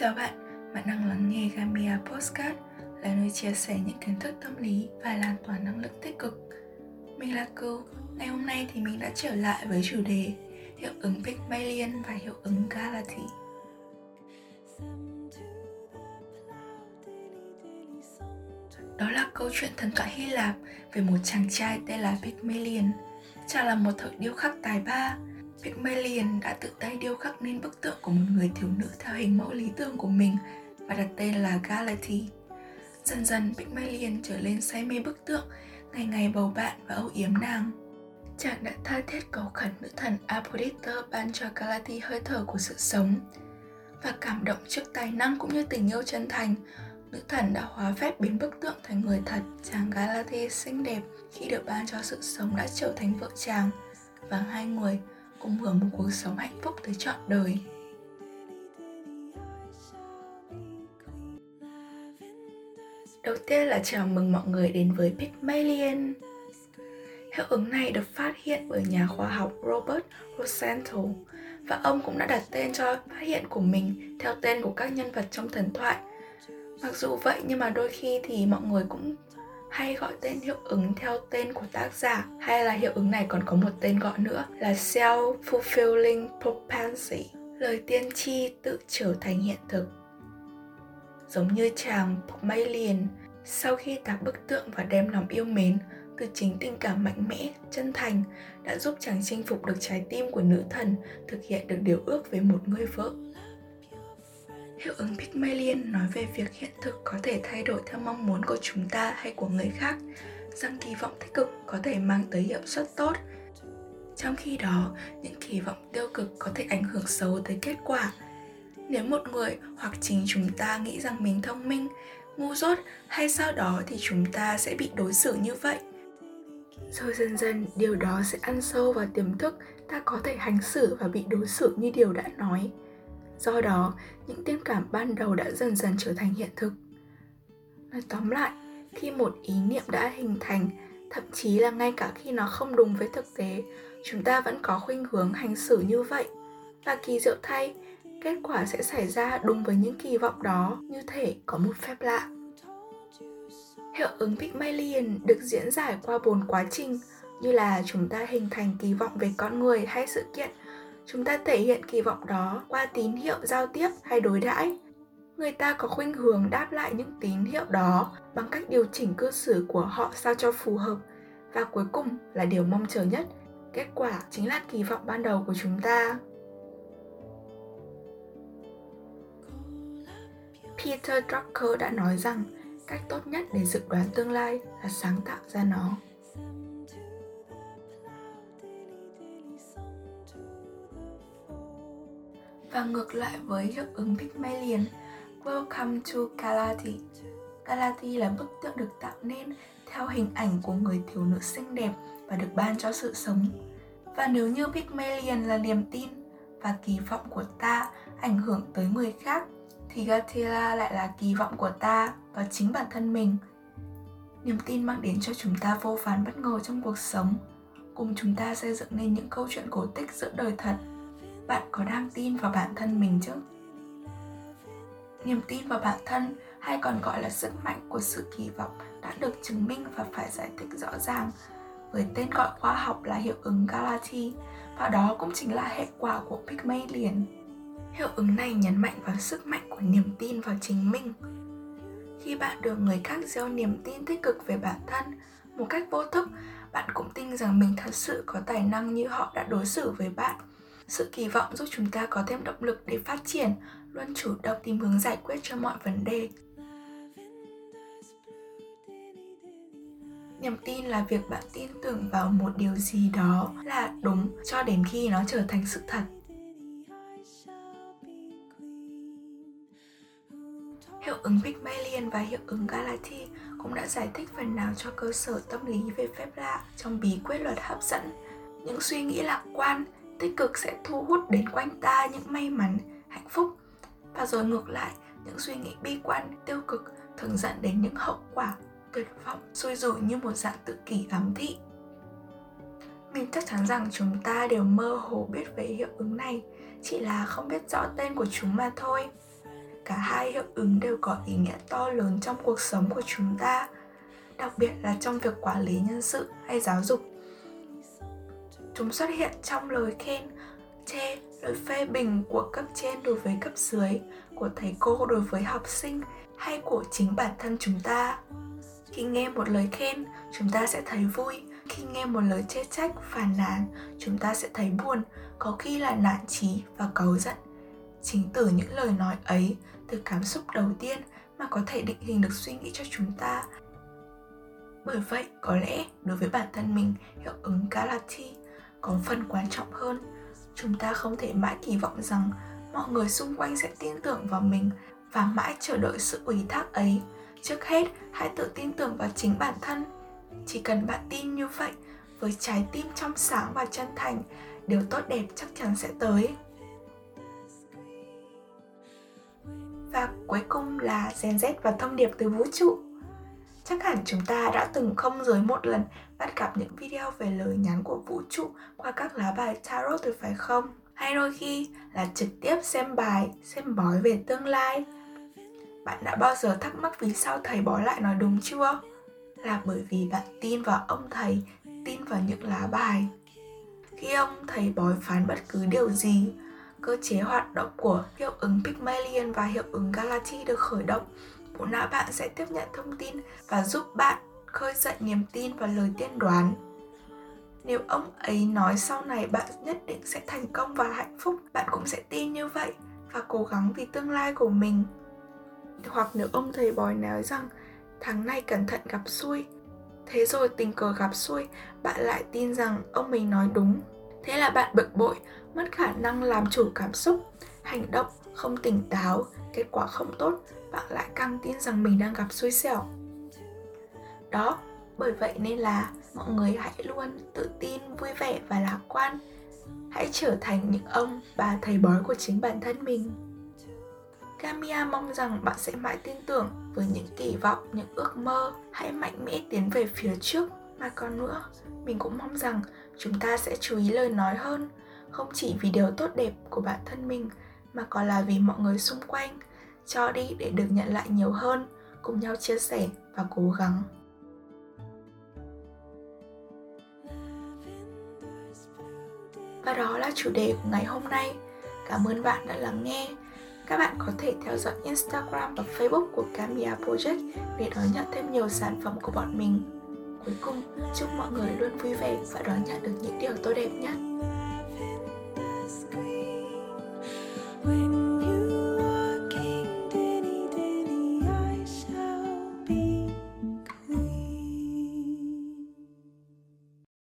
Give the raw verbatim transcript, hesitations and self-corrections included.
Chào bạn, bạn đang lắng nghe Gamia Podcast, là nơi chia sẻ những kiến thức tâm lý và lan tỏa năng lực tích cực. Mình là Cưu, ngày hôm nay thì mình đã trở lại với chủ đề hiệu ứng Pygmalion và hiệu ứng Galatea. Đó là câu chuyện thần thoại Hy Lạp về một chàng trai tên là Pygmalion. Chàng là một thợ điêu khắc tài ba. Pygmalion đã tự tay điêu khắc nên bức tượng của một người thiếu nữ theo hình mẫu lý tưởng của mình và đặt tên là Galatea. Dần dần Pygmalion trở nên say mê bức tượng, ngày ngày bầu bạn và âu yếm nàng. Chàng đã tha thiết cầu khẩn nữ thần Aphrodite ban cho Galatea hơi thở của sự sống, và cảm động trước tài năng cũng như tình yêu chân thành, nữ thần đã hóa phép biến bức tượng thành người thật. Chàng Galatea xinh đẹp khi được ban cho sự sống đã trở thành vợ chàng, và hai người cùng hưởng một cuộc sống hạnh phúc tới trọn đời. Đầu tiên là chào mừng mọi người đến với Pygmalion. Hiệu ứng này được phát hiện bởi nhà khoa học Robert Rosenthal, và ông cũng đã đặt tên cho phát hiện của mình theo tên của các nhân vật trong thần thoại. Mặc dù vậy nhưng mà đôi khi thì mọi người cũng hay gọi tên hiệu ứng theo tên của tác giả, hay là hiệu ứng này còn có một tên gọi nữa là self-fulfilling prophecy, lời tiên tri tự trở thành hiện thực. Giống như chàng Pygmalion, sau khi tạc bức tượng và đem lòng yêu mến từ chính tình cảm mạnh mẽ, chân thành đã giúp chàng chinh phục được trái tim của nữ thần, thực hiện được điều ước về một người vợ. Hiệu ứng Pygmalion nói về việc hiện thực có thể thay đổi theo mong muốn của chúng ta hay của người khác, rằng kỳ vọng tích cực có thể mang tới hiệu suất tốt. Trong khi đó, những kỳ vọng tiêu cực có thể ảnh hưởng xấu tới kết quả. Nếu một người hoặc chính chúng ta nghĩ rằng mình thông minh, ngu dốt hay sau đó thì chúng ta sẽ bị đối xử như vậy. Rồi dần dần, điều đó sẽ ăn sâu vào tiềm thức, ta có thể hành xử và bị đối xử như điều đã nói. Do đó, những tình cảm ban đầu đã dần dần trở thành hiện thực. Nói tóm lại, khi một ý niệm đã hình thành, thậm chí là ngay cả khi nó không đúng với thực tế, chúng ta vẫn có khuynh hướng hành xử như vậy. Và kỳ diệu thay, kết quả sẽ xảy ra đúng với những kỳ vọng đó, như thể có một phép lạ. Hiệu ứng Pygmalion được diễn giải qua bốn quá trình, như là chúng ta hình thành kỳ vọng về con người hay sự kiện. Chúng ta thể hiện kỳ vọng đó qua tín hiệu giao tiếp hay đối đãi. Người ta có khuynh hướng đáp lại những tín hiệu đó bằng cách điều chỉnh cư xử của họ sao cho phù hợp. Và cuối cùng là điều mong chờ nhất, kết quả chính là kỳ vọng ban đầu của chúng ta. Peter Drucker đã nói rằng cách tốt nhất để dự đoán tương lai là sáng tạo ra nó. Và ngược lại với hiệu ứng Pygmalion, Welcome to Galatea. Galatea là bức tượng được tạo nên theo hình ảnh của người thiếu nữ xinh đẹp và được ban cho sự sống. Và nếu như Pygmalion là niềm tin và kỳ vọng của ta ảnh hưởng tới người khác, thì Galatea lại là kỳ vọng của ta và chính bản thân mình. Niềm tin mang đến cho chúng ta vô vàn bất ngờ trong cuộc sống, cùng chúng ta xây dựng nên những câu chuyện cổ tích giữa đời thật. Bạn có đang tin vào bản thân mình chứ? Niềm tin vào bản thân, hay còn gọi là sức mạnh của sự kỳ vọng, đã được chứng minh và phải giải thích rõ ràng với tên gọi khoa học là hiệu ứng Galatea, và đó cũng chính là hệ quả của Pygmalion. Hiệu ứng này nhấn mạnh vào sức mạnh của niềm tin vào chính mình. Khi bạn được người khác gieo niềm tin tích cực về bản thân, một cách vô thức, bạn cũng tin rằng mình thật sự có tài năng như họ đã đối xử với bạn. Sự kỳ vọng giúp chúng ta có thêm động lực để phát triển, luôn chủ động tìm hướng giải quyết cho mọi vấn đề. Niềm tin là việc bạn tin tưởng vào một điều gì đó là đúng cho đến khi nó trở thành sự thật. Hiệu ứng Pygmalion và hiệu ứng Galatea cũng đã giải thích phần nào cho cơ sở tâm lý về phép lạ trong bí quyết luật hấp dẫn. Những suy nghĩ lạc quan, tích cực sẽ thu hút đến quanh ta những may mắn, hạnh phúc. Và rồi ngược lại, những suy nghĩ bi quan, tiêu cực thường dẫn đến những hậu quả tuyệt vọng, xui rủi như một dạng tự kỷ ám thị. Mình chắc chắn rằng chúng ta đều mơ hồ biết về hiệu ứng này, chỉ là không biết rõ tên của chúng mà thôi. Cả hai hiệu ứng đều có ý nghĩa to lớn trong cuộc sống của chúng ta, đặc biệt là trong việc quản lý nhân sự hay giáo dục. Chúng xuất hiện trong lời khen, chê, lời phê bình của cấp trên đối với cấp dưới, của thầy cô đối với học sinh hay của chính bản thân chúng ta. Khi nghe một lời khen, chúng ta sẽ thấy vui. Khi nghe một lời chê trách, phàn nàn, chúng ta sẽ thấy buồn, có khi là nản chí và cáu giận. Chính từ những lời nói ấy, từ cảm xúc đầu tiên mà có thể định hình được suy nghĩ cho chúng ta. Bởi vậy, có lẽ đối với bản thân mình, hiệu ứng Galatea có phần quan trọng hơn. Chúng ta không thể mãi kỳ vọng rằng mọi người xung quanh sẽ tin tưởng vào mình và mãi chờ đợi sự ủy thác ấy. Trước hết, hãy tự tin tưởng vào chính bản thân. Chỉ cần bạn tin như vậy, với trái tim trong sáng và chân thành, điều tốt đẹp chắc chắn sẽ tới. Và cuối cùng là Gen Z và thông điệp từ vũ trụ. Chắc hẳn chúng ta đã từng không dưới một lần bắt gặp những video về lời nhắn của vũ trụ qua các lá bài tarot rồi phải không? Hay đôi khi là trực tiếp xem bài, xem bói về tương lai. Bạn đã bao giờ thắc mắc vì sao thầy bói lại nói đúng chưa? Là bởi vì bạn tin vào ông thầy, tin vào những lá bài. Khi ông thầy bói phán bất cứ điều gì, cơ chế hoạt động của hiệu ứng Pygmalion và hiệu ứng Galatea được khởi động. Bộ não bạn sẽ tiếp nhận thông tin và giúp bạn khơi dậy niềm tin vào lời tiên đoán. Nếu ông ấy nói sau này bạn nhất định sẽ thành công và hạnh phúc, bạn cũng sẽ tin như vậy và cố gắng vì tương lai của mình. Hoặc nếu ông thầy bói nói rằng tháng này cẩn thận gặp xui, thế rồi tình cờ gặp xui, bạn lại tin rằng ông mình nói đúng. Thế là bạn bực bội, mất khả năng làm chủ cảm xúc, hành động không tỉnh táo, kết quả không tốt, bạn lại càng tin rằng mình đang gặp xui xẻo. Đó, bởi vậy nên là mọi người hãy luôn tự tin, vui vẻ và lạc quan. Hãy trở thành những ông bà thầy bói của chính bản thân mình. Gamia mong rằng bạn sẽ mãi tin tưởng với những kỳ vọng, những ước mơ. Hãy mạnh mẽ tiến về phía trước. Mà còn nữa, mình cũng mong rằng chúng ta sẽ chú ý lời nói hơn, không chỉ vì điều tốt đẹp của bản thân mình, mà còn là vì mọi người xung quanh. Cho đi để được nhận lại nhiều hơn, cùng nhau chia sẻ và cố gắng. Và đó là chủ đề của ngày hôm nay. Cảm ơn bạn đã lắng nghe. Các bạn có thể theo dõi Instagram và Facebook của Gamia Project để đón nhận thêm nhiều sản phẩm của bọn mình. Cuối cùng, chúc mọi người luôn vui vẻ và đón nhận được những điều tốt đẹp nhất.